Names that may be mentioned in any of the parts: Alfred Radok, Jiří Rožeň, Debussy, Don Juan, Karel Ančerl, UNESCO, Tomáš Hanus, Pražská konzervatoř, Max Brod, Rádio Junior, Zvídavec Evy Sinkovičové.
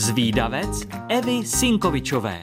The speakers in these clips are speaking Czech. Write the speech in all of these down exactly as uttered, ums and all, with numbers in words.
Zvídavec Evy Sinkovičové.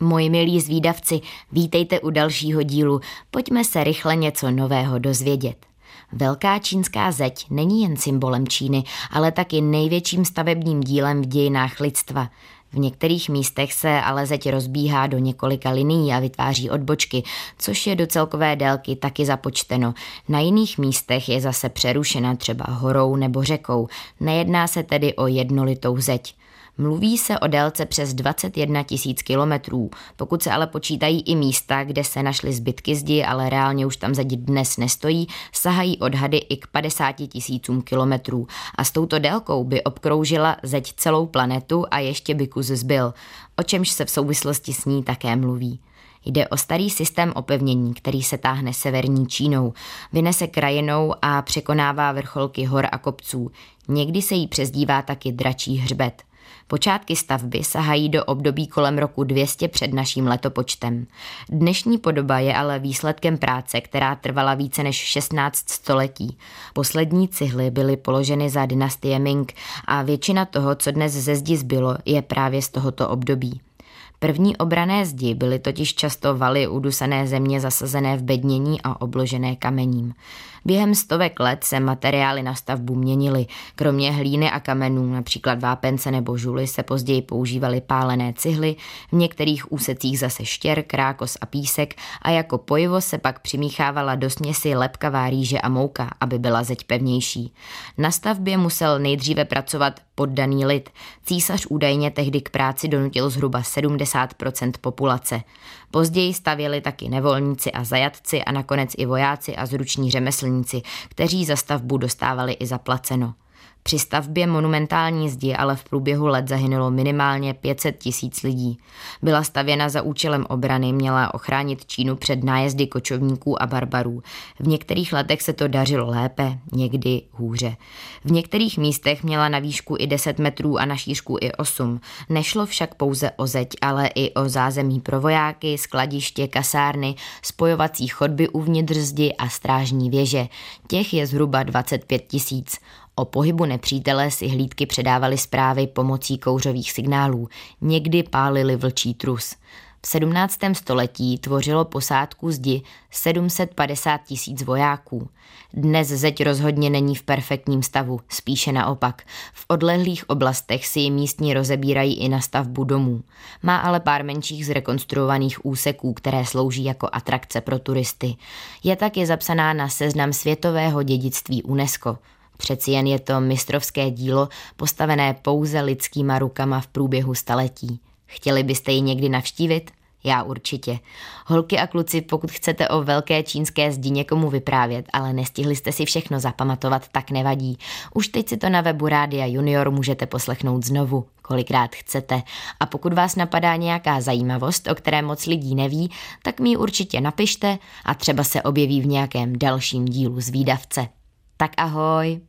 Moji milí zvídavci, vítejte u dalšího dílu. Pojďme se rychle něco nového dozvědět. Velká čínská zeď není jen symbolem Číny, ale taky největším stavebním dílem v dějinách lidstva. V některých místech se ale zeď rozbíhá do několika linií a vytváří odbočky, což je do celkové délky taky započteno. Na jiných místech je zase přerušena třeba horou nebo řekou. Nejedná se tedy o jednolitou zeď. Mluví se o délce přes dvacet jedna tisíc kilometrů, pokud se ale počítají i místa, kde se našly zbytky zdi, ale reálně už tam zeď dnes nestojí, sahají odhady i k padesáti tisícům kilometrů. A s touto délkou by obkroužila zeď celou planetu a ještě by kus zbyl, o čemž se v souvislosti s ní také mluví. Jde o starý systém opevnění, který se táhne severní Čínou, vynese krajinou a překonává vrcholky hor a kopců. Někdy se jí přezdívá taky dračí hřbet. Počátky stavby sahají do období kolem roku dvě stě před naším letopočtem. Dnešní podoba je ale výsledkem práce, která trvala více než šestnáct století. Poslední cihly byly položeny za dynastie Ming a většina toho, co dnes ze zdi zbylo, je právě z tohoto období. První obrané zdi byly totiž často valy udusané země zasazené v bednění a obložené kamením. Během stovek let se materiály na stavbu měnily. Kromě hlíny a kamenů, například vápence nebo žuly, se později používaly pálené cihly, v některých úsecích zase štěr, krákos a písek a jako pojivo se pak přimíchávala do směsi lepkavá rýže a mouka, aby byla zeď pevnější. Na stavbě musel nejdříve pracovat poddaný lid. Císař údajně tehdy k práci donutil zhruba sedmdesát procent populace. Později stavěli taky nevolníci a zajatci a nakonec i vojáci a zruční řemeslníci, kteří za stavbu dostávali i zaplaceno. Při stavbě monumentální zdi ale v průběhu let zahynulo minimálně pět set tisíc lidí. Byla stavěna za účelem obrany, měla ochránit Čínu před nájezdy kočovníků a barbarů. V některých letech se to dařilo lépe, někdy hůře. V některých místech měla na výšku i deset metrů a na šířku i osm. Nešlo však pouze o zeď, ale i o zázemí pro vojáky, skladiště, kasárny, spojovací chodby uvnitř zdi a strážní věže. Těch je zhruba dvacet pět tisíc. O pohybu nepřítele si hlídky předávaly zprávy pomocí kouřových signálů, někdy pálili vlčí trus. V sedmnáctém století tvořilo posádku zdi sedm set padesát tisíc vojáků. Dnes zeď rozhodně není v perfektním stavu, spíše naopak. V odlehlých oblastech si ji místní rozebírají i na stavbu domů. Má ale pár menších zrekonstruovaných úseků, které slouží jako atrakce pro turisty. Je taky zapsaná na seznam světového dědictví UNESCO. Přeci jen je to mistrovské dílo, postavené pouze lidskýma rukama v průběhu staletí. Chtěli byste ji někdy navštívit? Já určitě. Holky a kluci, pokud chcete o velké čínské zdi někomu vyprávět, ale nestihli jste si všechno zapamatovat, tak nevadí. Už teď si to na webu Rádia Junior můžete poslechnout znovu, kolikrát chcete. A pokud vás napadá nějaká zajímavost, o které moc lidí neví, tak mi ji určitě napište a třeba se objeví v nějakém dalším dílu Zvídavce. Tak ahoj!